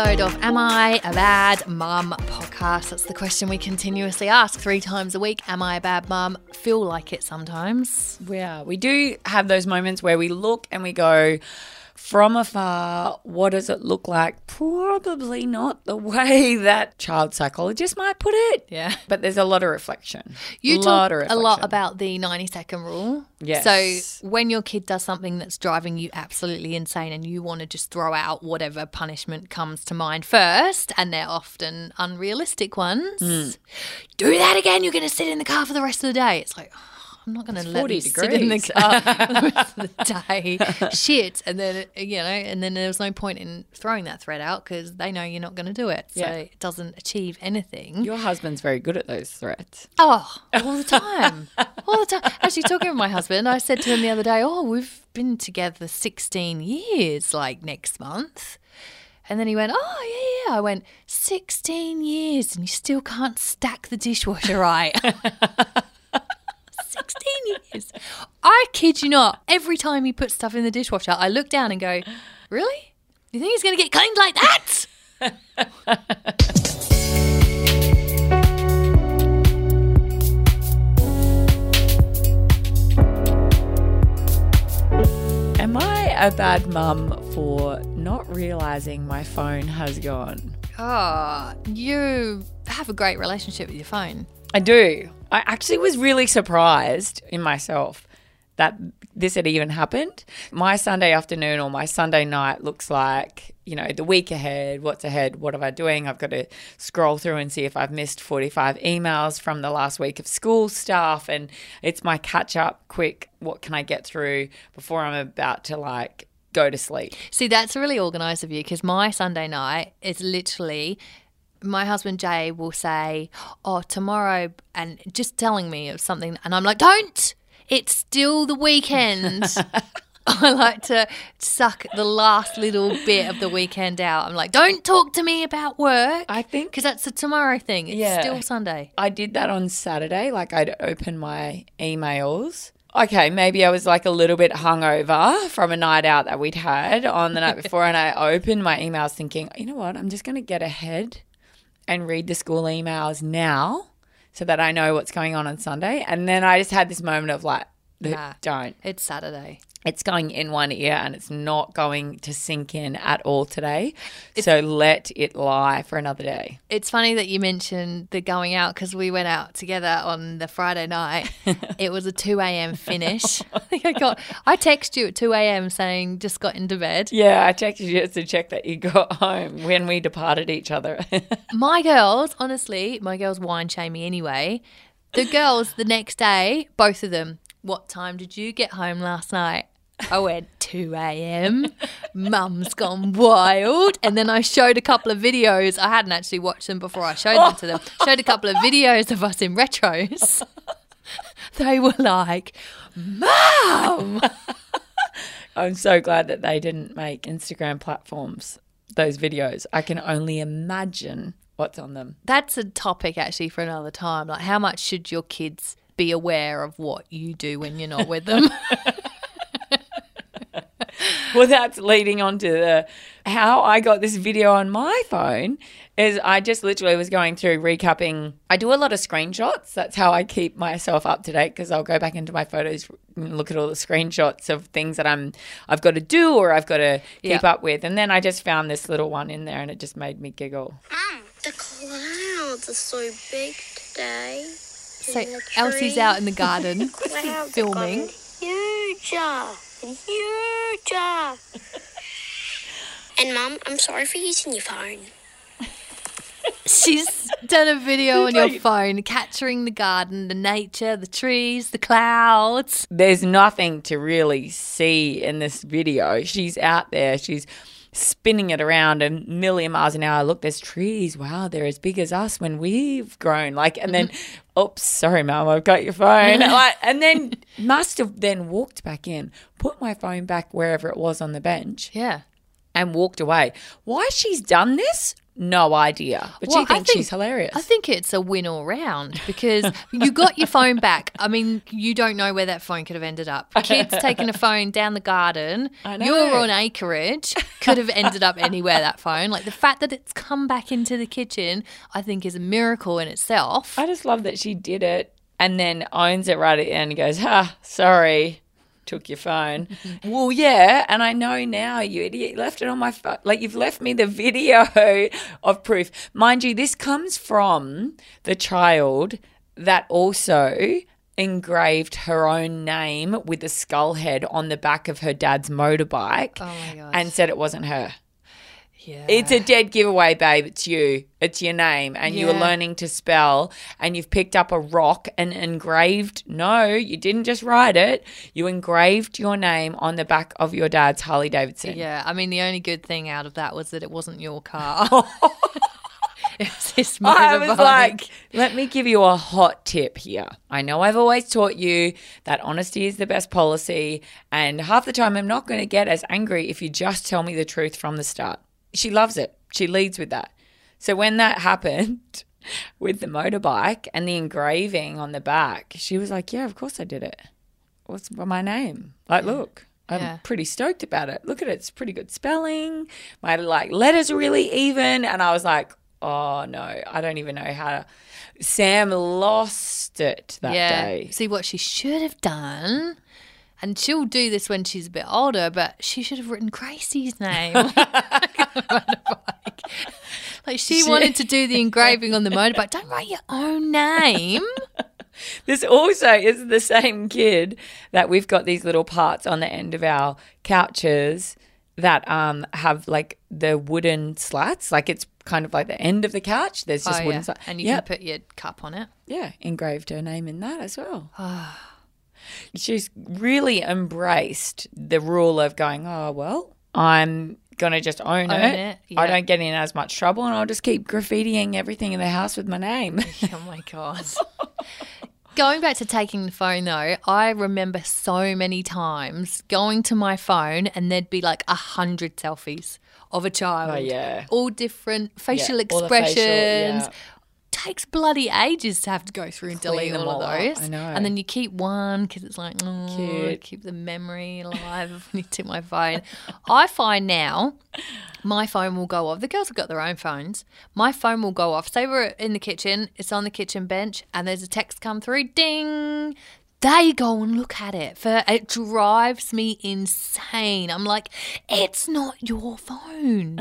episode of Am I a Bad Mum podcast. That's the question we continuously ask 3 times a week. Am I a bad mum? Feel like it sometimes. Yeah, we do have those moments where we look and we go, from afar, what does it look like? Probably not the way that child psychologist might put it. Yeah. But there's a lot of reflection. You talk a lot about the 90-second rule. Yes. So when your kid does something that's driving you absolutely insane and you want to just throw out whatever punishment comes to mind first, and they're often unrealistic ones, do that again, you're going to sit in the car for the rest of the day. It's like, I'm not going to let you sit in the car for the rest of the day. Shit. And then, you know, and then there was no point in throwing that thread out because they know you're not going to do it. So it doesn't achieve anything. Your husband's very good at those threats. Oh, all the time. All the time. Actually, talking with my husband, I said to him the other day, oh, we've been together 16 years like next month. And then he went, oh, yeah, yeah. I went, 16 years and you still can't stack the dishwasher right. 16 years. I kid you not, every time he puts stuff in the dishwasher, I look down and go, really? You think he's going to get cleaned like that? Am I a bad mum for not realising my phone has gone? Oh, you have a great relationship with your phone. I do. I actually was really surprised in myself that this had even happened. My Sunday afternoon or my Sunday night looks like, you know, the week ahead, what's ahead, what am I doing? I've got to scroll through and see if I've missed 45 emails from the last week of school stuff, and it's my catch up quick, what can I get through before I'm about to like go to sleep. See, that's really organised of you because my Sunday night is literally – my husband Jay will say, oh, tomorrow, and just telling me of something, and I'm like, don't, it's still the weekend. I like to suck the last little bit of the weekend out. I'm like, don't talk to me about work. I think. Because that's a tomorrow thing. It's still Sunday. I did that on Saturday. Like I'd open my emails. Okay, maybe I was like a little bit hungover from a night out that we'd had on the night before, and I opened my emails thinking, you know what, I'm just going to get ahead and read the school emails now so that I know what's going on Sunday. And then I just had this moment of like, don't. It's Saturday. It's going in one ear and it's not going to sink in at all today. So let it lie for another day. It's funny that you mentioned the going out because we went out together on the Friday night. It was a 2 a.m. finish. I think I texted you at 2 a.m. saying just got into bed. Yeah, I texted you to check that you got home when we departed each other. My girls, honestly, wine shame me anyway. The girls the next day, both of them, what time did you get home last night? I went 2 a.m. Mum's gone wild. And then I showed a couple of videos. I hadn't actually watched them before I showed them to them. Showed a couple of videos of us in retros. They were like, Mum! I'm so glad that they didn't make Instagram platforms, those videos. I can only imagine what's on them. That's a topic actually for another time. Like how much should your kids be aware of what you do when you're not with them. Well, that's leading on to how I got this video on my phone is I just literally was going through recapping. I do a lot of screenshots. That's how I keep myself up to date because I'll go back into my photos and look at all the screenshots of things that I've got to do or I've got to keep up with. And then I just found this little one in there and it just made me giggle. The clouds are so big today. So Elsie's out in the garden filming. Huge. And Mum, I'm sorry for using your phone. She's done a video on your phone capturing the garden, the nature, the trees, the clouds. There's nothing to really see in this video. She's out there. She's spinning it around a million miles an hour. Look, there's trees. Wow, they're as big as us when we've grown. Like, and then, oops, sorry, Mum, I've got your phone. Like, and then must have then walked back in, put my phone back wherever it was on the bench. Yeah. And walked away. Why she's done this, No idea. But well, I think she's hilarious. I think it's a win all round because you got your phone back. I mean, you don't know where that phone could have ended up. Kids taking a phone down the garden. I know. You're on acreage. Could have ended up anywhere, that phone. Like the fact that it's come back into the kitchen I think is a miracle in itself. I just love that she did it and then owns it right at the end and goes, ha, sorry. Took your phone. Well, yeah, and I know now, you idiot, you left it on my phone. Like, you've left me the video of proof. Mind you, this comes from the child that also engraved her own name with a skull head on the back of her dad's motorbike. Oh my gosh. And said it wasn't her. Yeah. It's a dead giveaway, babe. It's you. It's your name. And you were learning to spell and you've picked up a rock and engraved. No, you didn't just write it. You engraved your name on the back of your dad's Harley Davidson. Yeah. I mean, the only good thing out of that was that it wasn't your car. It was this motorbike. I was like, let me give you a hot tip here. I know I've always taught you that honesty is the best policy and half the time I'm not going to get as angry if you just tell me the truth from the start. She loves it. She leads with that. So when that happened with the motorbike and the engraving on the back, she was like, yeah, of course I did it. What's my name? Like, look, I'm pretty stoked about it. Look at it. It's pretty good spelling. My, like, letters are really even. And I was like, oh, no, I don't even know how to. Sam lost it that day. See, what she should have done, and she'll do this when she's a bit older, but she should have written Gracie's name on the motorbike. Like she wanted to do the engraving on the motorbike. Don't write your own name. This also is the same kid that we've got these little parts on the end of our couches that have like the wooden slats. Like it's kind of like the end of the couch. There's just wooden slats. And you can put your cup on it. Yeah, engraved her name in that as well. She's really embraced the rule of going, oh, well, I'm going to just own it. Yeah. I don't get in as much trouble and I'll just keep graffitiing everything in the house with my name. Oh, my God. Going back to taking the phone, though, I remember so many times going to my phone and there'd be like 100 selfies of a child. Oh, yeah. All different facial expressions. Takes bloody ages to have to go through and delete all of those. I know. And then you keep one because it's like, cute. Keep the memory alive of when you took my phone. I find now my phone will go off. The girls have got their own phones. My phone will go off. Say we're in the kitchen, it's on the kitchen bench, and there's a text come through, ding. They go and look at it. It drives me insane. I'm like, it's not your phone.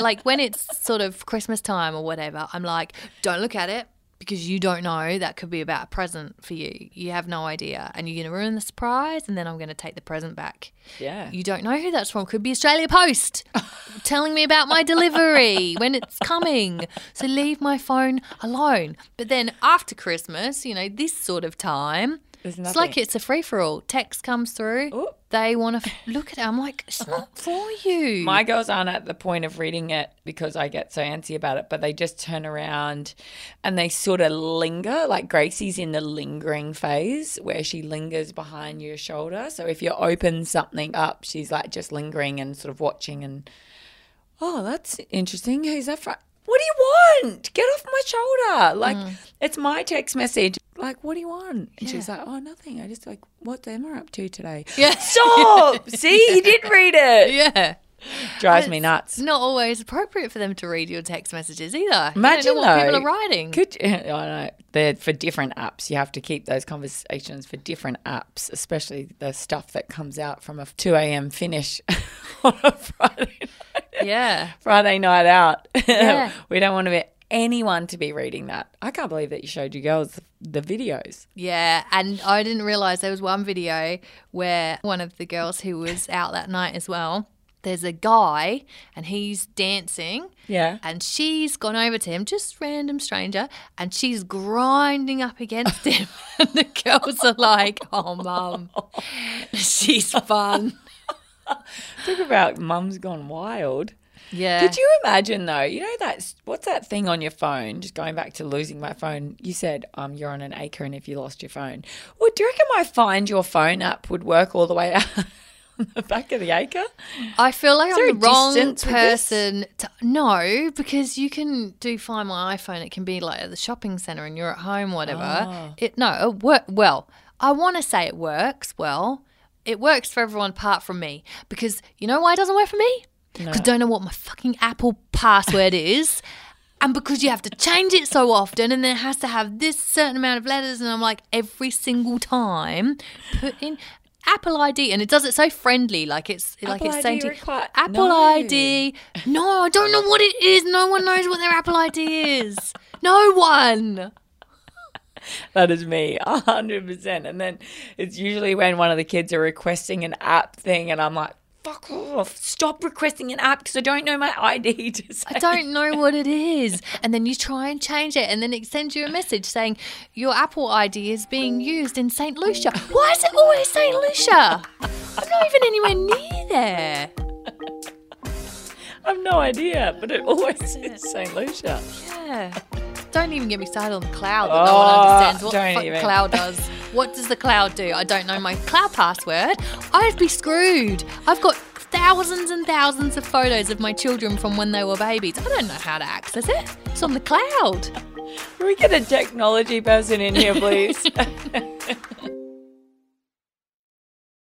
Like when it's sort of Christmas time or whatever, I'm like, don't look at it because you don't know that could be about a present for you. You have no idea and you're going to ruin the surprise and then I'm going to take the present back. Yeah. You don't know who that's from. Could be Australia Post telling me about my delivery when it's coming. So leave my phone alone. But then after Christmas, you know, this sort of time, it's like it's a free-for-all. Text comes through. Ooh. They want to look at it. I'm like, it's not for you. My girls aren't at the point of reading it because I get so antsy about it, but they just turn around and they sort of linger. Like Gracie's in the lingering phase where she lingers behind your shoulder. So if you open something up, she's like just lingering and sort of watching and, oh, that's interesting. Who's that from? What do you want? Get off my shoulder. Like it's my text message. Like, what do you want? And she's like, oh, nothing. I just like, what am I up to today? Yeah. Stop. See, you did read it. Yeah. Drives me nuts. It's not always appropriate for them to read your text messages either. Imagine what people are writing. I know. They're for different apps. You have to keep those conversations for different apps, especially the stuff that comes out from a 2 a.m. finish on a Friday night. Yeah. Friday night out. Yeah. We don't want to be anyone to be reading that. I can't believe that you showed your girls the videos. Yeah, and I didn't realise there was one video where one of the girls who was out that night as well, there's a guy and he's dancing. Yeah. And she's gone over to him, just random stranger, and she's grinding up against him. And the girls are like, oh, Mum, she's fun. Talk about Mum's gone wild. Yeah. Could you imagine though, you know, that's what's that thing on your phone, just going back to losing my phone, you said you're on an acorn if you lost your phone. Well, do you reckon my Find Your Phone app would work all the way out on the back of the acre? I feel like I'm the wrong person. No, because you can do Find My iPhone. It can be like at the shopping centre and you're at home, whatever. Oh. I want to say it works well. It works for everyone apart from me, because you know why it doesn't work for me? Because I don't know what my fucking Apple password is, and because you have to change it so often, and then it has to have this certain amount of letters, and I'm like, every single time, put in Apple ID, and it does it so friendly, like it's saying Apple ID. No, I don't know what it is. No one knows what their Apple ID is. No one. That is me, 100%. And then it's usually when one of the kids are requesting an app thing, and I'm like, fuck off, stop requesting an app because I don't know my ID to say. I don't know what it is. And then you try and change it, and then it sends you a message saying your Apple ID is being used in St. Lucia. Why is it always St. Lucia? I'm not even anywhere near there. I've no idea, but it always is St. Lucia. Yeah. Don't even get me started on the cloud. No one understands what the fuck cloud does. What does the cloud do? I don't know my cloud password. I'd be screwed. I've got thousands and thousands of photos of my children from when they were babies. I don't know how to access it. It's on the cloud. Can we get a technology person in here, please?